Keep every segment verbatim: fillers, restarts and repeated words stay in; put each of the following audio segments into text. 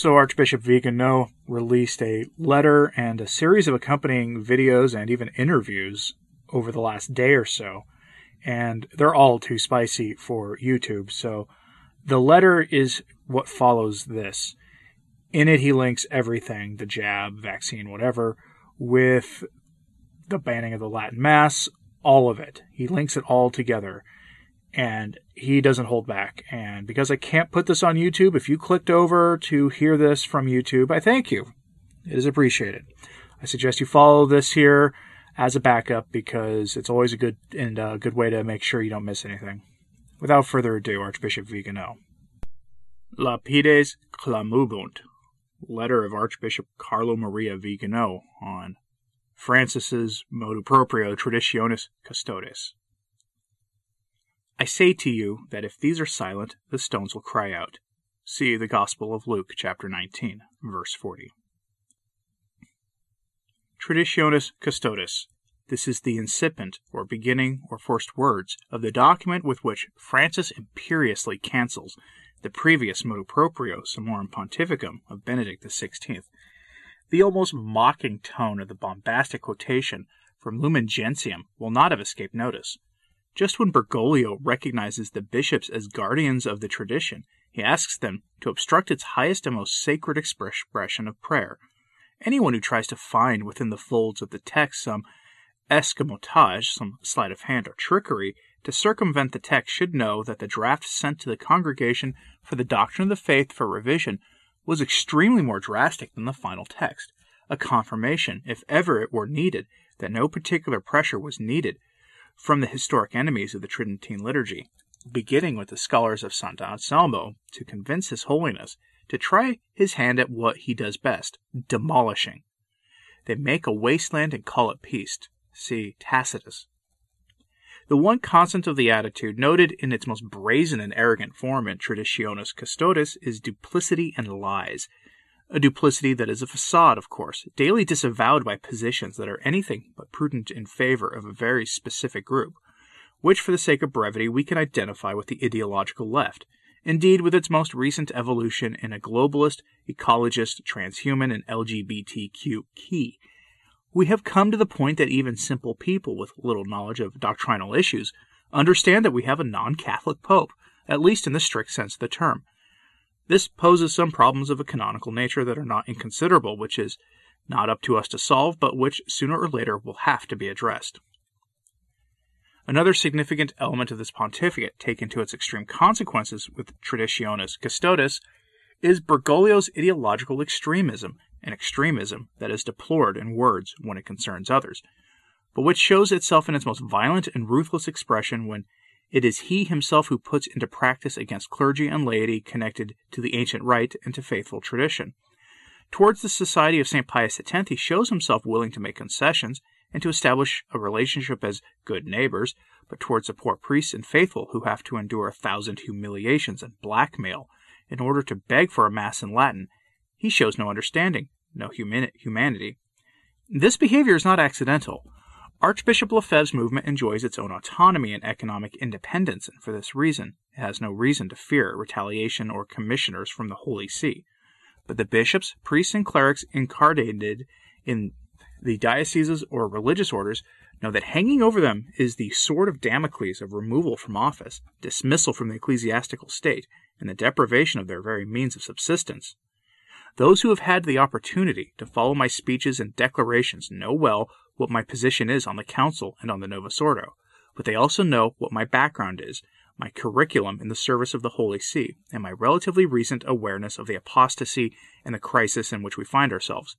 So Archbishop Viganò released a letter and a series of accompanying videos and even interviews over the last day or so, and they're all too spicy for YouTube. So the letter is what follows this. In it, he links everything, the jab, vaccine, whatever, with the banning of the Latin Mass, all of it. He links it all together, and he doesn't hold back. And because I can't put this on YouTube, if you clicked over to hear this from YouTube, I thank you. It is appreciated. I suggest you follow this here as a backup, because it's always a good and a good way to make sure you don't miss anything. Without further ado, Archbishop Viganò. Lapides clamubunt. Letter of Archbishop Carlo Maria Viganò on Francis's Motu Proprio Traditionis Custodes. I say to you that if these are silent, the stones will cry out. See the Gospel of Luke, chapter nineteen, verse forty. Traditionis Custodes. This is the incipient, or beginning, or first words, of the document with which Francis imperiously cancels the previous motu proprio summorum pontificum of Benedict the sixteenth. The almost mocking tone of the bombastic quotation from Lumen Gentium will not have escaped notice. Just when Bergoglio recognizes the bishops as guardians of the tradition, he asks them to obstruct its highest and most sacred expression of prayer. Anyone who tries to find within the folds of the text some escamotage, some sleight of hand or trickery, to circumvent the text should know that the draft sent to the Congregation for the Doctrine of the Faith for revision was extremely more drastic than the final text, a confirmation, if ever it were needed, that no particular pressure was needed from the historic enemies of the Tridentine liturgy, beginning with the scholars of Santa Anselmo, to convince His Holiness to try his hand at what he does best, demolishing. They make a wasteland and call it peace. See Tacitus. The one constant of the attitude, noted in its most brazen and arrogant form in Traditionis Custodes, is duplicity and lies. A duplicity that is a facade, of course, daily disavowed by positions that are anything but prudent in favor of a very specific group, which for the sake of brevity we can identify with the ideological left, indeed with its most recent evolution in a globalist, ecologist, transhuman, and L G B T Q key. We have come to the point that even simple people with little knowledge of doctrinal issues understand that we have a non-Catholic pope, at least in the strict sense of the term. This poses some problems of a canonical nature that are not inconsiderable, which is not up to us to solve, but which sooner or later will have to be addressed. Another significant element of this pontificate, taken to its extreme consequences with Traditionis Custodes, is Bergoglio's ideological extremism, an extremism that is deplored in words when it concerns others, but which shows itself in its most violent and ruthless expression when it is he himself who puts into practice against clergy and laity connected to the ancient rite and to faithful tradition. Towards the Society of Saint Pius X, he shows himself willing to make concessions and to establish a relationship as good neighbors, but towards the poor priests and faithful who have to endure a thousand humiliations and blackmail in order to beg for a Mass in Latin, he shows no understanding, no human- humanity. This behavior is not accidental. Archbishop Lefebvre's movement enjoys its own autonomy and economic independence, and for this reason it has no reason to fear retaliation or commissioners from the Holy See. But the bishops, priests, and clerics incarnated in the dioceses or religious orders know that hanging over them is the sword of Damocles of removal from office, dismissal from the ecclesiastical state, and the deprivation of their very means of subsistence. Those who have had the opportunity to follow my speeches and declarations know well what my position is on the Council and on the Novus Ordo, but they also know what my background is, my curriculum in the service of the Holy See, and my relatively recent awareness of the apostasy and the crisis in which we find ourselves.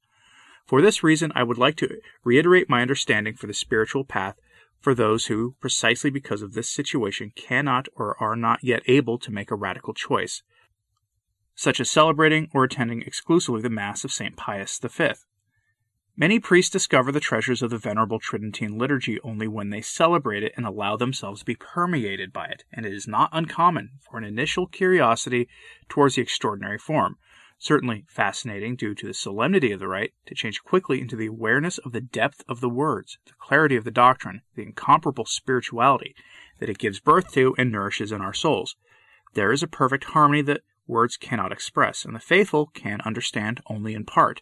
For this reason, I would like to reiterate my understanding for the spiritual path for those who, precisely because of this situation, cannot or are not yet able to make a radical choice, such as celebrating or attending exclusively the Mass of Saint Pius the fifth. Many priests discover the treasures of the venerable Tridentine liturgy only when they celebrate it and allow themselves to be permeated by it, and it is not uncommon for an initial curiosity towards the extraordinary form, certainly fascinating due to the solemnity of the rite, to change quickly into the awareness of the depth of the words, the clarity of the doctrine, the incomparable spirituality that it gives birth to and nourishes in our souls. There is a perfect harmony that words cannot express, and the faithful can understand only in part,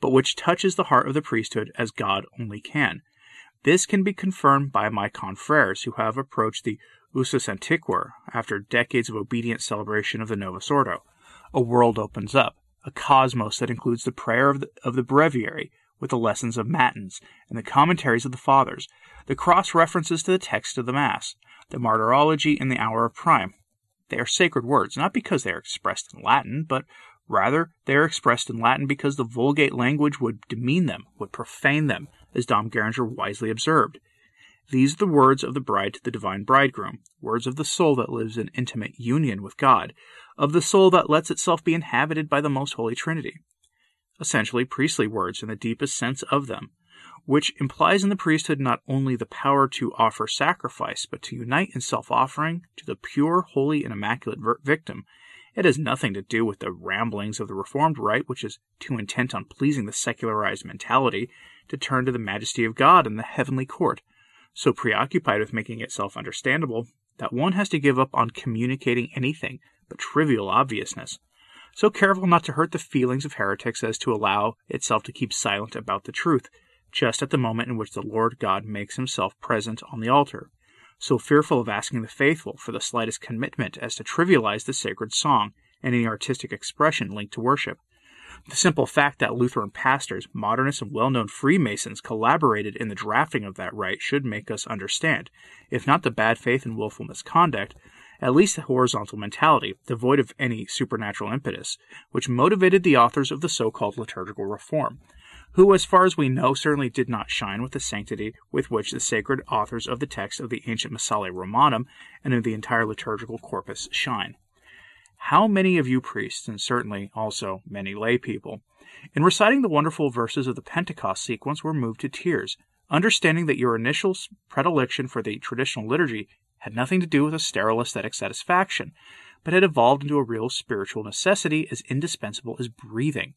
but which touches the heart of the priesthood as God only can. This can be confirmed by my confrères, who have approached the Usus Antiquor after decades of obedient celebration of the Novus Ordo. A world opens up, a cosmos that includes the prayer of the, of the breviary, with the lessons of matins, and the commentaries of the fathers, the cross-references to the text of the Mass, the martyrology and the hour of prime. They are sacred words, not because they are expressed in Latin, but rather they are expressed in Latin because the Vulgate language would demean them, would profane them, as Dom Geringer wisely observed. These are the words of the bride to the divine bridegroom, words of the soul that lives in intimate union with God, of the soul that lets itself be inhabited by the Most Holy Trinity. Essentially priestly words in the deepest sense of them, which implies in the priesthood not only the power to offer sacrifice, but to unite in self-offering to the pure, holy, and immaculate victim. It has nothing to do with the ramblings of the Reformed Rite, which is too intent on pleasing the secularized mentality to turn to the majesty of God and the heavenly court, so preoccupied with making itself understandable that one has to give up on communicating anything but trivial obviousness, so careful not to hurt the feelings of heretics as to allow itself to keep silent about the truth, just at the moment in which the Lord God makes himself present on the altar, so fearful of asking the faithful for the slightest commitment as to trivialize the sacred song and any artistic expression linked to worship. The simple fact that Lutheran pastors, modernists, and well-known Freemasons collaborated in the drafting of that rite should make us understand, if not the bad faith and willful misconduct, at least the horizontal mentality, devoid of any supernatural impetus, which motivated the authors of the so-called liturgical reform, who, as far as we know, certainly did not shine with the sanctity with which the sacred authors of the text of the ancient Missale Romanum and of the entire liturgical corpus shine. How many of you priests, and certainly also many lay people, in reciting the wonderful verses of the Pentecost sequence were moved to tears, understanding that your initial predilection for the traditional liturgy had nothing to do with a sterile aesthetic satisfaction, but had evolved into a real spiritual necessity as indispensable as breathing.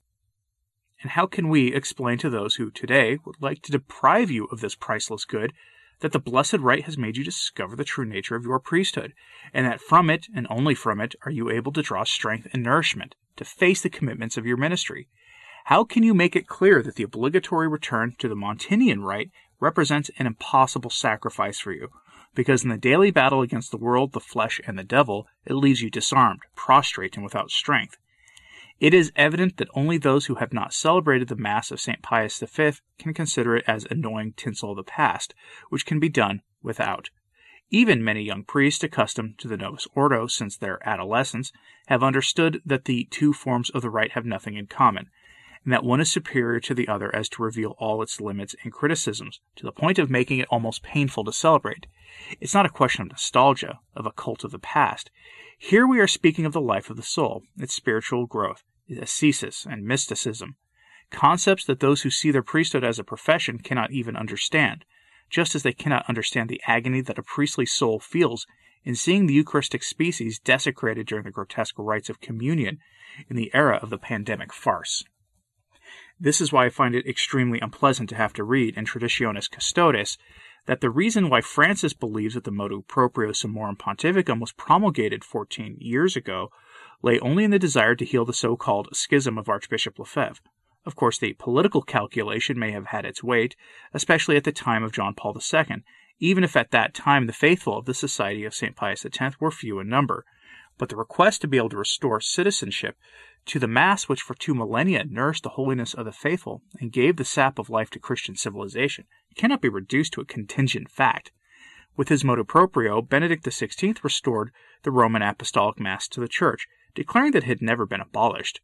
And how can we explain to those who today would like to deprive you of this priceless good that the blessed rite has made you discover the true nature of your priesthood, and that from it, and only from it, are you able to draw strength and nourishment to face the commitments of your ministry? How can you make it clear that the obligatory return to the Montinian rite represents an impossible sacrifice for you, because in the daily battle against the world, the flesh, and the devil, it leaves you disarmed, prostrate, and without strength? It is evident that only those who have not celebrated the Mass of Saint Pius the Fifth can consider it as annoying tinsel of the past, which can be done without. Even many young priests accustomed to the Novus Ordo since their adolescence have understood that the two forms of the rite have nothing in common, and that one is superior to the other as to reveal all its limits and criticisms, to the point of making it almost painful to celebrate. It's not a question of nostalgia, of a cult of the past. Here we are speaking of the life of the soul, its spiritual growth, ascesis, and mysticism, concepts that those who see their priesthood as a profession cannot even understand, just as they cannot understand the agony that a priestly soul feels in seeing the Eucharistic species desecrated during the grotesque rites of communion in the era of the pandemic farce. This is why I find it extremely unpleasant to have to read in Traditionis Custodes that the reason why Francis believes that the Motu Proprio Summorum Pontificum was promulgated fourteen years ago lay only in the desire to heal the so-called schism of Archbishop Lefebvre. Of course, the political calculation may have had its weight, especially at the time of John Paul the Second, even if at that time the faithful of the Society of Saint Pius X were few in number. But the request to be able to restore citizenship to the Mass which for two millennia nourished the holiness of the faithful and gave the sap of life to Christian civilization cannot be reduced to a contingent fact. With his motu proprio, Benedict the Sixteenth restored the Roman Apostolic Mass to the Church, declaring that it had never been abolished.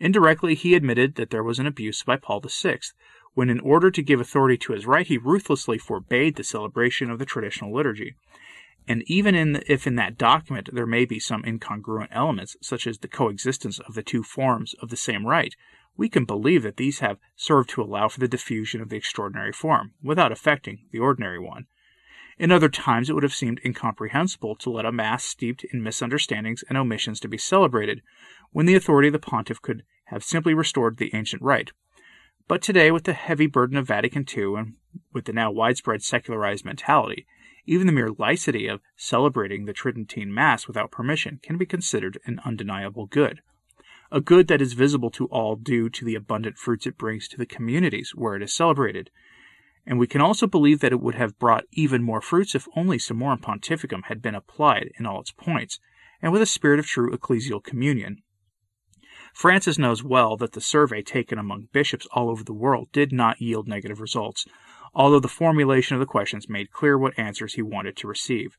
Indirectly, he admitted that there was an abuse by Paul the Sixth, when in order to give authority to his right, he ruthlessly forbade the celebration of the traditional liturgy. And even in the, if in that document there may be some incongruent elements, such as the coexistence of the two forms of the same rite, we can believe that these have served to allow for the diffusion of the extraordinary form, without affecting the ordinary one. In other times it would have seemed incomprehensible to let a Mass steeped in misunderstandings and omissions to be celebrated, when the authority of the pontiff could have simply restored the ancient rite. But today, with the heavy burden of Vatican Two, and with the now widespread secularized mentality, Even the mere licity of celebrating the Tridentine Mass without permission can be considered an undeniable good, a good that is visible to all due to the abundant fruits it brings to the communities where it is celebrated. And we can also believe that it would have brought even more fruits if only Summorum Pontificum had been applied in all its points, and with a spirit of true ecclesial communion. Francis knows well that the survey taken among bishops all over the world did not yield negative results, although the formulation of the questions made clear what answers he wanted to receive.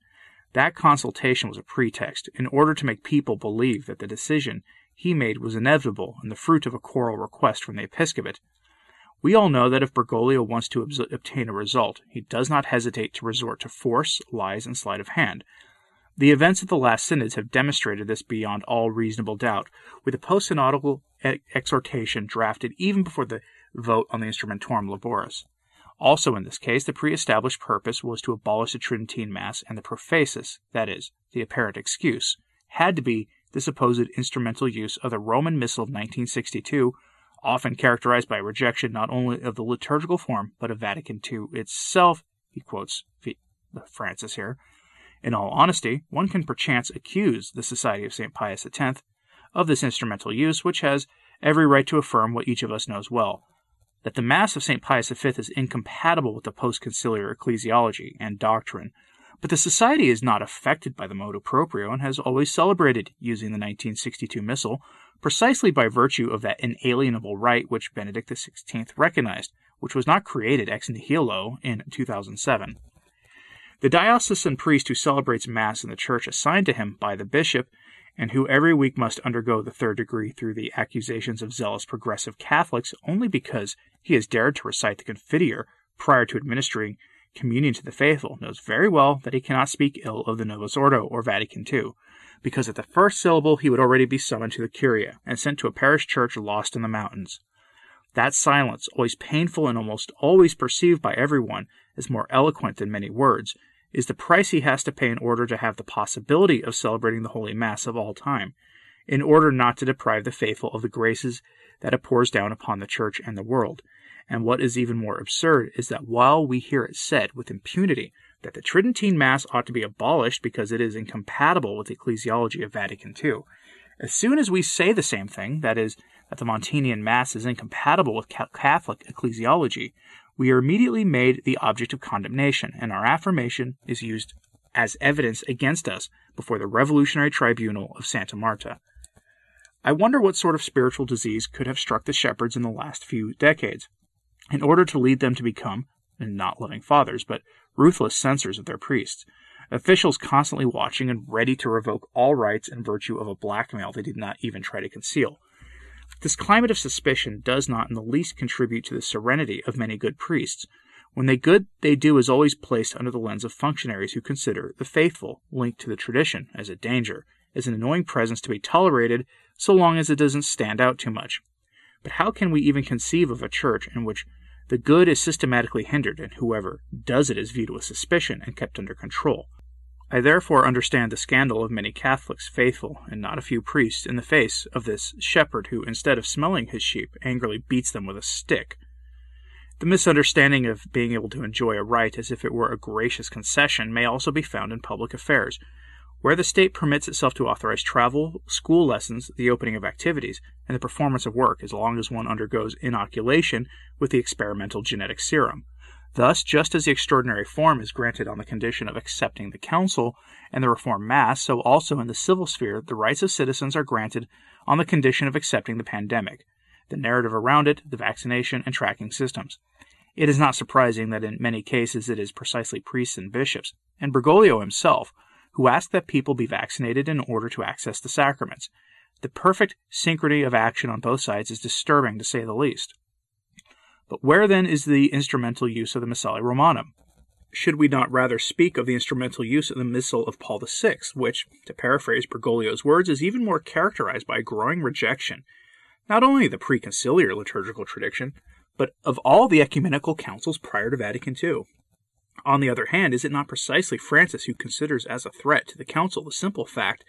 That consultation was a pretext, in order to make people believe that the decision he made was inevitable and the fruit of a choral request from the episcopate. We all know that if Bergoglio wants to ob- obtain a result, he does not hesitate to resort to force, lies, and sleight of hand. The events of the last synods have demonstrated this beyond all reasonable doubt, with a post-synodical ex- exhortation drafted even before the vote on the Instrumentorum Laboris. Also in this case, the pre-established purpose was to abolish the Tridentine Mass, and the prophasis, that is, the apparent excuse, had to be the supposed instrumental use of the Roman Missal of nineteen sixty-two, often characterized by rejection not only of the liturgical form, but of Vatican two itself. He quotes Francis here. In all honesty, one can perchance accuse the Society of Saint Pius X of this instrumental use, which has every right to affirm what each of us knows well, that the Mass of Saint Pius V is incompatible with the post-conciliar ecclesiology and doctrine. But the Society is not affected by the motu proprio and has always celebrated using the nineteen sixty-two Missal, precisely by virtue of that inalienable right which Benedict the sixteenth recognized, which was not created ex nihilo in two thousand seven. The diocesan priest who celebrates Mass in the church assigned to him by the bishop, and who every week must undergo the third degree through the accusations of zealous progressive Catholics only because he has dared to recite the Confiteor prior to administering communion to the faithful, knows very well that he cannot speak ill of the Novus Ordo or Vatican two, because at the first syllable he would already be summoned to the Curia and sent to a parish church lost in the mountains. That silence, always painful and almost always perceived by everyone as more eloquent than many words, is the price he has to pay in order to have the possibility of celebrating the Holy Mass of all time, in order not to deprive the faithful of the graces that it pours down upon the church and the world. And what is even more absurd is that while we hear it said with impunity that the Tridentine Mass ought to be abolished because it is incompatible with the ecclesiology of Vatican two, as soon as we say the same thing, that is, that the Montinian Mass is incompatible with Catholic ecclesiology, we are immediately made the object of condemnation, and our affirmation is used as evidence against us before the revolutionary tribunal of Santa Marta. I wonder what sort of spiritual disease could have struck the shepherds in the last few decades, in order to lead them to become, and not loving fathers, but ruthless censors of their priests, officials constantly watching and ready to revoke all rights in virtue of a blackmail they did not even try to conceal. This climate of suspicion does not in the least contribute to the serenity of many good priests, when the good they do is always placed under the lens of functionaries who consider the faithful, linked to the tradition, as a danger, as an annoying presence to be tolerated so long as it doesn't stand out too much. But how can we even conceive of a church in which the good is systematically hindered, and whoever does it is viewed with suspicion and kept under control? I therefore understand the scandal of many Catholics, faithful, and not a few priests, in the face of this shepherd who, instead of smelling his sheep, angrily beats them with a stick. The misunderstanding of being able to enjoy a right as if it were a gracious concession may also be found in public affairs, where the state permits itself to authorize travel, school lessons, the opening of activities, and the performance of work as long as one undergoes inoculation with the experimental genetic serum. Thus, just as the extraordinary form is granted on the condition of accepting the council and the reformed mass, so also in the civil sphere the rights of citizens are granted on the condition of accepting the pandemic, the narrative around it, the vaccination, and tracking systems. It is not surprising that in many cases it is precisely priests and bishops, and Bergoglio himself, who ask that people be vaccinated in order to access the sacraments. The perfect synchrony of action on both sides is disturbing, to say the least. But where, then, is the instrumental use of the Missale Romanum? Should we not rather speak of the instrumental use of the Missal of Paul the sixth, which, to paraphrase Bergoglio's words, is even more characterized by growing rejection, not only of the preconciliar liturgical tradition, but of all the ecumenical councils prior to Vatican two? On the other hand, is it not precisely Francis who considers as a threat to the council the simple fact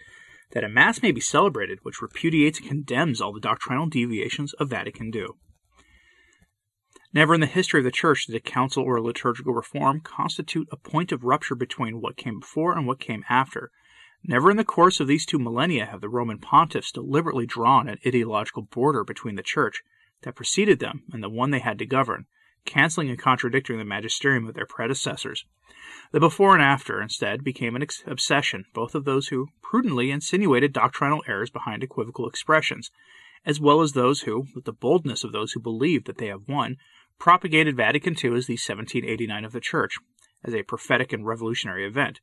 that a Mass may be celebrated which repudiates and condemns all the doctrinal deviations of Vatican two? Never in the history of the Church did a council or a liturgical reform constitute a point of rupture between what came before and what came after. Never in the course of these two millennia have the Roman pontiffs deliberately drawn an ideological border between the Church that preceded them and the one they had to govern, canceling and contradicting the magisterium of their predecessors. The before and after, instead, became an ex- obsession, both of those who prudently insinuated doctrinal errors behind equivocal expressions, as well as those who, with the boldness of those who believe that they have won, propagated Vatican Two as the seventeen eighty-nine of the Church, as a prophetic and revolutionary event.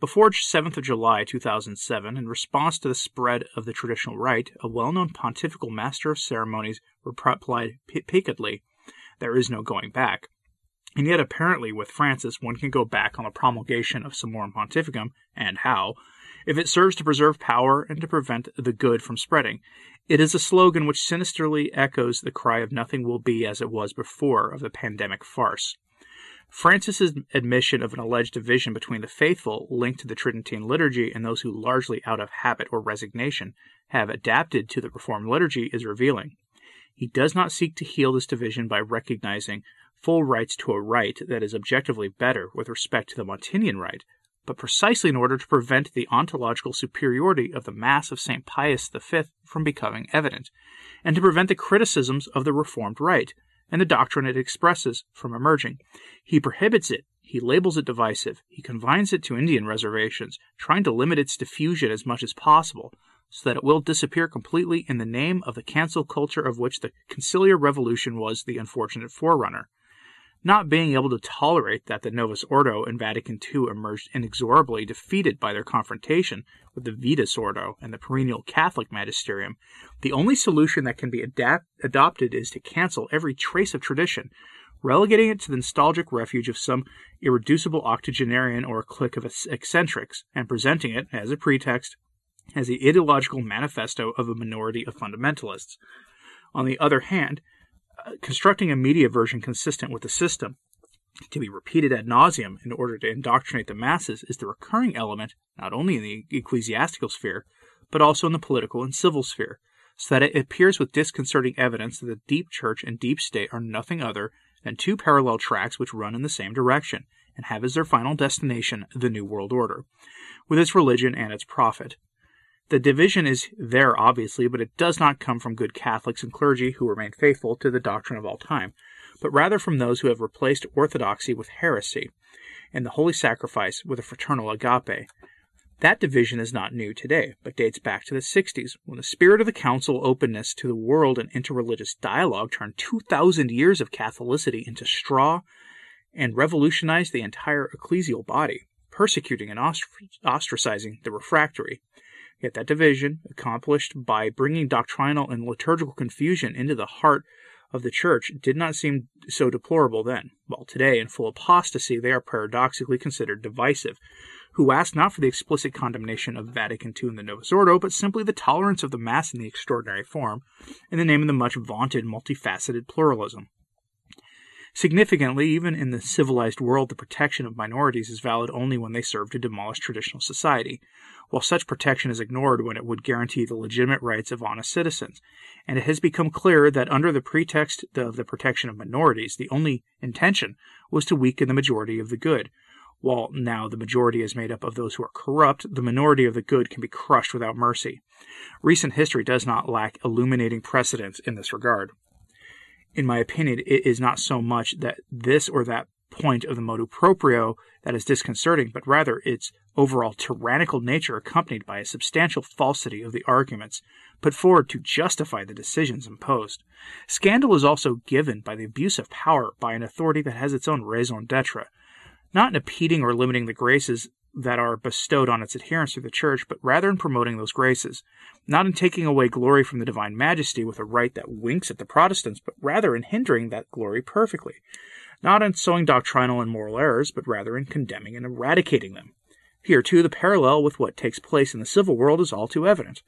Before seventh of July two thousand seven, in response to the spread of the traditional rite, a well-known pontifical master of ceremonies replied piquantly, "There is no going back." And yet apparently with Francis one can go back on the promulgation of Summorum Pontificum, and how, if it serves to preserve power and to prevent the good from spreading. It is a slogan which sinisterly echoes the cry of nothing will be as it was before of the pandemic farce. Francis's admission of an alleged division between the faithful linked to the Tridentine liturgy and those who largely out of habit or resignation have adapted to the Reformed liturgy is revealing. He does not seek to heal this division by recognizing full rights to a rite that is objectively better with respect to the Montinian rite, but precisely in order to prevent the ontological superiority of the Mass of Saint Pius the Fifth from becoming evident, and to prevent the criticisms of the Reformed rite and the doctrine it expresses from emerging. He prohibits it, he labels it divisive, he confines it to Indian reservations, trying to limit its diffusion as much as possible, so that it will disappear completely in the name of the cancel culture of which the conciliar revolution was the unfortunate forerunner. Not being able to tolerate that the Novus Ordo and Vatican Two emerged inexorably defeated by their confrontation with the Vetus Ordo and the perennial Catholic magisterium, the only solution that can be adapt- adopted is to cancel every trace of tradition, relegating it to the nostalgic refuge of some irreducible octogenarian or clique of eccentrics, and presenting it, as a pretext, as the ideological manifesto of a minority of fundamentalists. On the other hand, constructing a media version consistent with the system, to be repeated ad nauseum in order to indoctrinate the masses, is the recurring element not only in the ecclesiastical sphere, but also in the political and civil sphere, so that it appears with disconcerting evidence that the deep church and deep state are nothing other than two parallel tracks which run in the same direction, and have as their final destination the New World Order, with its religion and its prophet. The division is there, obviously, but it does not come from good Catholics and clergy who remain faithful to the doctrine of all time, but rather from those who have replaced orthodoxy with heresy, and the holy sacrifice with a fraternal agape. That division is not new today, but dates back to the sixties, when the spirit of the council openness to the world and interreligious dialogue turned two thousand years of Catholicity into straw and revolutionized the entire ecclesial body, persecuting and ostracizing the refractory. Yet that division, accomplished by bringing doctrinal and liturgical confusion into the heart of the Church, did not seem so deplorable then, while today, in full apostasy, they are paradoxically considered divisive, who ask not for the explicit condemnation of Vatican Two and the Novus Ordo, but simply the tolerance of the Mass in the extraordinary form, in the name of the much-vaunted, multifaceted pluralism. Significantly, even in the civilized world, the protection of minorities is valid only when they serve to demolish traditional society, while such protection is ignored when it would guarantee the legitimate rights of honest citizens. And it has become clear that under the pretext of the protection of minorities, the only intention was to weaken the majority of the good. While now the majority is made up of those who are corrupt, the minority of the good can be crushed without mercy. Recent history does not lack illuminating precedents in this regard. In my opinion, it is not so much that this or that point of the motu proprio that is disconcerting, but rather its overall tyrannical nature accompanied by a substantial falsity of the arguments put forward to justify the decisions imposed. Scandal is also given by the abuse of power by an authority that has its own raison d'etre, not in impeding or limiting the graces that are bestowed on its adherents through the Church, but rather in promoting those graces, not in taking away glory from the divine majesty with a rite that winks at the Protestants, but rather in hindering that glory perfectly, not in sowing doctrinal and moral errors, but rather in condemning and eradicating them. Here, too, the parallel with what takes place in the civil world is all too evident.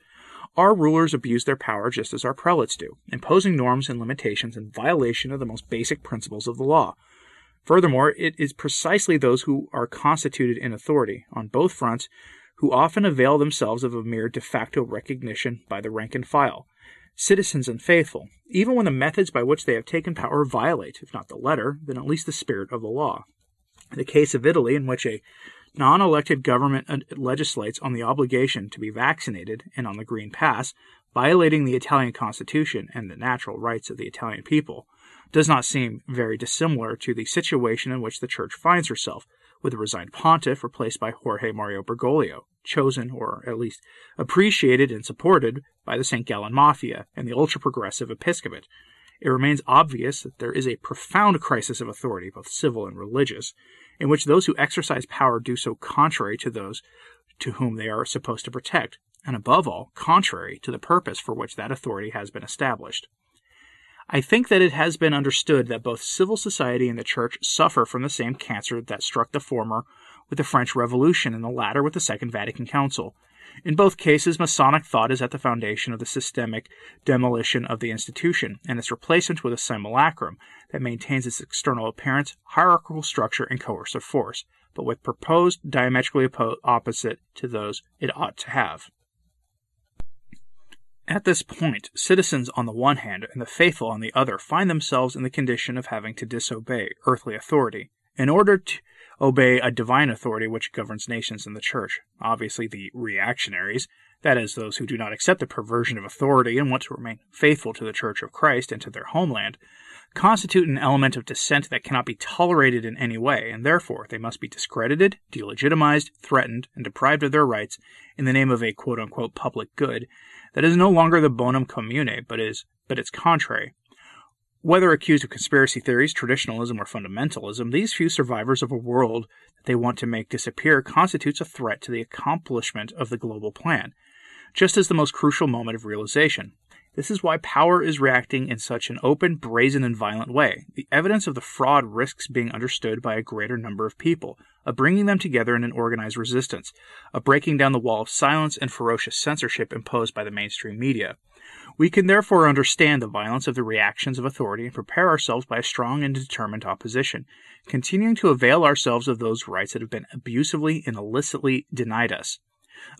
Our rulers abuse their power just as our prelates do, imposing norms and limitations in violation of the most basic principles of the law. Furthermore, it is precisely those who are constituted in authority, on both fronts, who often avail themselves of a mere de facto recognition by the rank and file. citizens and faithful, even when the methods by which they have taken power violate, if not the letter, then at least the spirit of the law. In the case of Italy, in which a non-elected government legislates on the obligation to be vaccinated and on the green pass, violating the Italian constitution and the natural rights of the Italian people, does not seem very dissimilar to the situation in which the Church finds herself, with the resigned pontiff replaced by Jorge Mario Bergoglio, chosen, or at least appreciated and supported, by the Saint Gallen Mafia and the ultra-progressive episcopate. It remains obvious that there is a profound crisis of authority, both civil and religious, in which those who exercise power do so contrary to those to whom they are supposed to protect, and above all, contrary to the purpose for which that authority has been established. I think that it has been understood that both civil society and the Church suffer from the same cancer that struck the former with the French Revolution and the latter with the Second Vatican Council. In both cases, Masonic thought is at the foundation of the systemic demolition of the institution and its replacement with a simulacrum that maintains its external appearance, hierarchical structure, and coercive force, but with purpose diametrically opposite to those it ought to have. At this point, citizens on the one hand and the faithful on the other find themselves in the condition of having to disobey earthly authority in order to obey a divine authority which governs nations and the Church. Obviously, the reactionaries, that is, those who do not accept the perversion of authority and want to remain faithful to the Church of Christ and to their homeland, constitute an element of dissent that cannot be tolerated in any way, and therefore they must be discredited, delegitimized, threatened, and deprived of their rights in the name of a quote-unquote public good that is no longer the bonum commune, but is but its contrary. Whether accused of conspiracy theories, traditionalism, or fundamentalism, these few survivors of a world that they want to make disappear constitutes a threat to the accomplishment of the global plan, just as the most crucial moment of realization. This is why power is reacting in such an open, brazen, and violent way. The evidence of the fraud risks being understood by a greater number of people, of bringing them together in an organized resistance, of breaking down the wall of silence and ferocious censorship imposed by the mainstream media. We can therefore understand the violence of the reactions of authority and prepare ourselves by a strong and determined opposition, continuing to avail ourselves of those rights that have been abusively and illicitly denied us.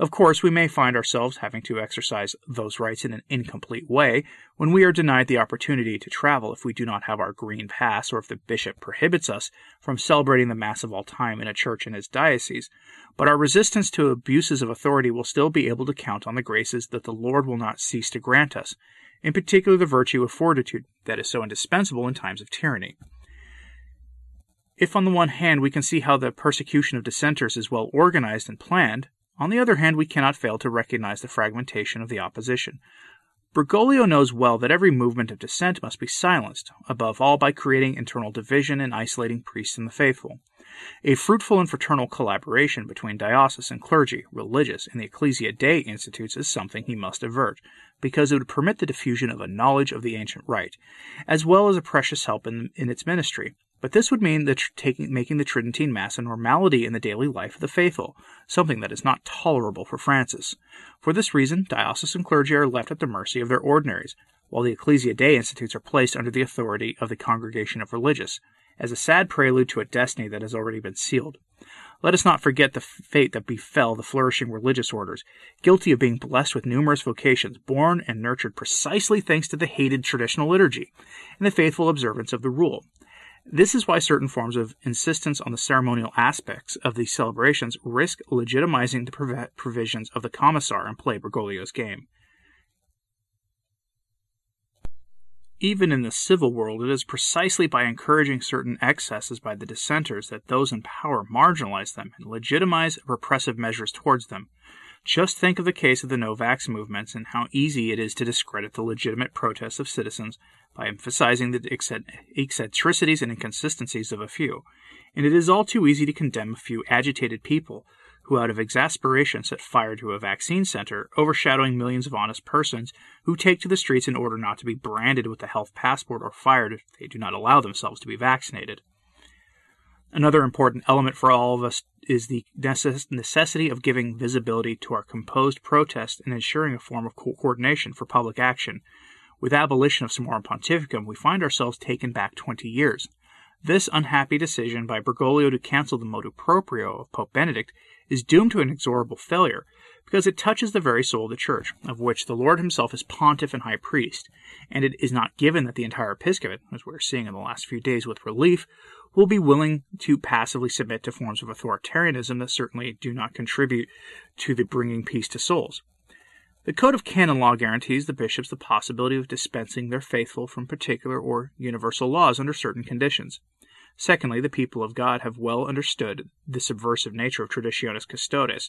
Of course, we may find ourselves having to exercise those rights in an incomplete way when we are denied the opportunity to travel if we do not have our green pass, or if the bishop prohibits us from celebrating the Mass of all time in a church in his diocese, but our resistance to abuses of authority will still be able to count on the graces that the Lord will not cease to grant us, in particular the virtue of fortitude that is so indispensable in times of tyranny. If on the one hand we can see how the persecution of dissenters is well organized and planned, on the other hand, we cannot fail to recognize the fragmentation of the opposition. Bergoglio knows well that every movement of dissent must be silenced, above all by creating internal division and isolating priests and the faithful. A fruitful and fraternal collaboration between diocesan clergy, religious, and the Ecclesia Dei institutes is something he must avert, because it would permit the diffusion of a knowledge of the ancient rite, as well as a precious help in, in its ministry. But this would mean the tr- taking, making the Tridentine Mass a normality in the daily life of the faithful, something that is not tolerable for Francis. For this reason, diocesan clergy are left at the mercy of their ordinaries, while the Ecclesia Dei institutes are placed under the authority of the Congregation of Religious, as a sad prelude to a destiny that has already been sealed. Let us not forget the fate that befell the flourishing religious orders, guilty of being blessed with numerous vocations, born and nurtured precisely thanks to the hated traditional liturgy and the faithful observance of the rule. This is why certain forms of insistence on the ceremonial aspects of these celebrations risk legitimizing the provisions of the commissar and play Bergoglio's game. Even in the civil world, it is precisely by encouraging certain excesses by the dissenters that those in power marginalize them and legitimize repressive measures towards them. Just think of the case of the no-vax movements and how easy it is to discredit the legitimate protests of citizens by emphasizing the eccentricities and inconsistencies of a few, and it is all too easy to condemn a few agitated people who, out of exasperation, set fire to a vaccine center, overshadowing millions of honest persons who take to the streets in order not to be branded with the health passport or fired if they do not allow themselves to be vaccinated. Another important element for all of us is the necessity of giving visibility to our composed protest and ensuring a form of coordination for public action. With abolition of summorum pontificum, we find ourselves taken back twenty years. This unhappy decision by Bergoglio to cancel the motu proprio of Pope Benedict is doomed to inexorable failure, because it touches the very soul of the Church, of which the Lord himself is pontiff and high priest, and it is not given that the entire episcopate, as we are seeing in the last few days with relief, will be willing to passively submit to forms of authoritarianism that certainly do not contribute to the bringing peace to souls. The Code of Canon Law guarantees the bishops the possibility of dispensing their faithful from particular or universal laws under certain conditions. Secondly, the people of God have well understood the subversive nature of Traditionis Custodes,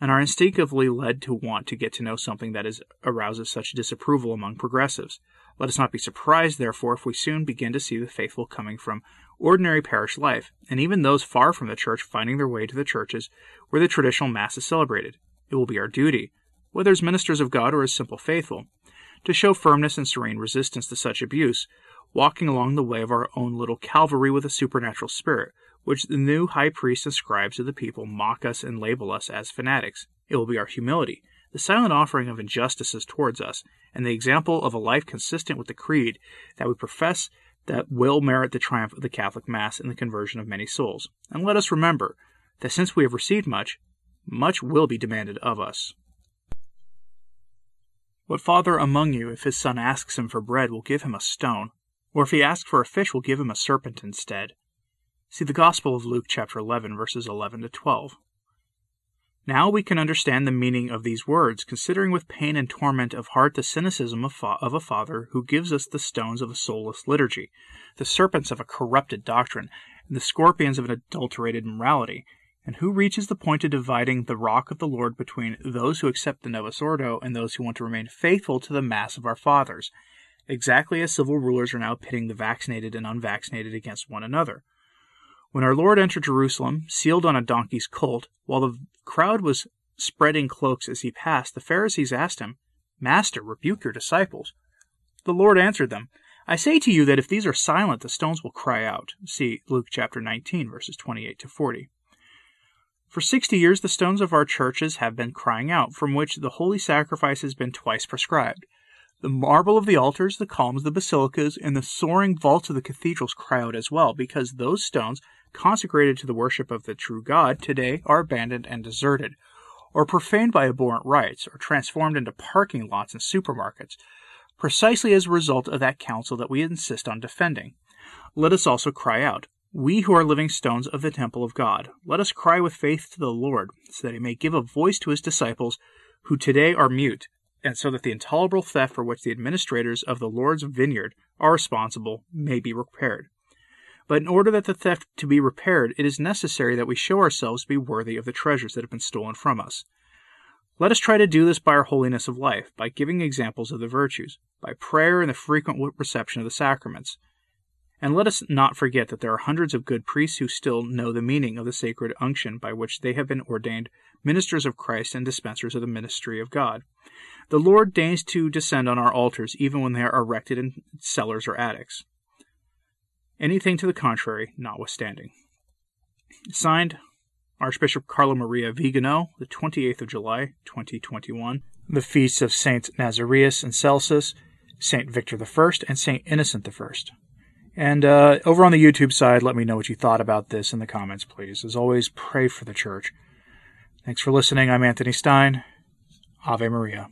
and are instinctively led to want to get to know something that is, arouses such disapproval among progressives. Let us not be surprised, therefore, if we soon begin to see the faithful coming from ordinary parish life, and even those far from the Church finding their way to the churches where the traditional Mass is celebrated. It will be our duty, whether as ministers of God or as simple faithful, to show firmness and serene resistance to such abuse, walking along the way of our own little Calvary with a supernatural spirit, which the new high priest and scribes of the people mock us and label us as fanatics. It will be our humility, the silent offering of injustices towards us, and the example of a life consistent with the creed that we profess that will merit the triumph of the Catholic Mass and the conversion of many souls. And let us remember that since we have received much, much will be demanded of us. What father among you, if his son asks him for bread, will give him a stone? Or if he asks for a fish, will give him a serpent instead? See the Gospel of Luke, chapter eleven, verses eleven to twelve. Now we can understand the meaning of these words, considering with pain and torment of heart the cynicism of, fa- of a father who gives us the stones of a soulless liturgy, the serpents of a corrupted doctrine, and the scorpions of an adulterated morality, and who reaches the point of dividing the rock of the Lord between those who accept the Novus Ordo and those who want to remain faithful to the Mass of our fathers, exactly as civil rulers are now pitting the vaccinated and unvaccinated against one another. When our Lord entered Jerusalem, sealed on a donkey's colt, while the crowd was spreading cloaks as he passed, the Pharisees asked him, "Master, rebuke your disciples." The Lord answered them, "I say to you that if these are silent, the stones will cry out." See Luke chapter nineteen, verses twenty-eight to forty. For sixty years the stones of our churches have been crying out, from which the holy sacrifice has been twice prescribed. The marble of the altars, the columns, the basilicas, and the soaring vaults of the cathedrals cry out as well, because those stones, consecrated to the worship of the true God, today are abandoned and deserted, or profaned by abhorrent rites, or transformed into parking lots and supermarkets, precisely as a result of that council that we insist on defending. Let us also cry out. We who are living stones of the temple of God, let us cry with faith to the Lord, so that he may give a voice to his disciples who today are mute, and so that the intolerable theft for which the administrators of the Lord's vineyard are responsible may be repaired. But in order that the theft to be repaired, it is necessary that we show ourselves to be worthy of the treasures that have been stolen from us. Let us try to do this by our holiness of life, by giving examples of the virtues, by prayer and the frequent reception of the sacraments. And let us not forget that there are hundreds of good priests who still know the meaning of the sacred unction by which they have been ordained ministers of Christ and dispensers of the ministry of God. The Lord deigns to descend on our altars even when they are erected in cellars or attics. Anything to the contrary, notwithstanding. Signed, Archbishop Carlo Maria Viganò, the twenty-eighth of July, twenty twenty-one, the feasts of Saints Nazareus and Celsus, Saint Victor the First, and Saint Innocent the First. And uh, over on the YouTube side, let me know what you thought about this in the comments, please. As always, pray for the Church. Thanks for listening. I'm Anthony Stein. Ave Maria.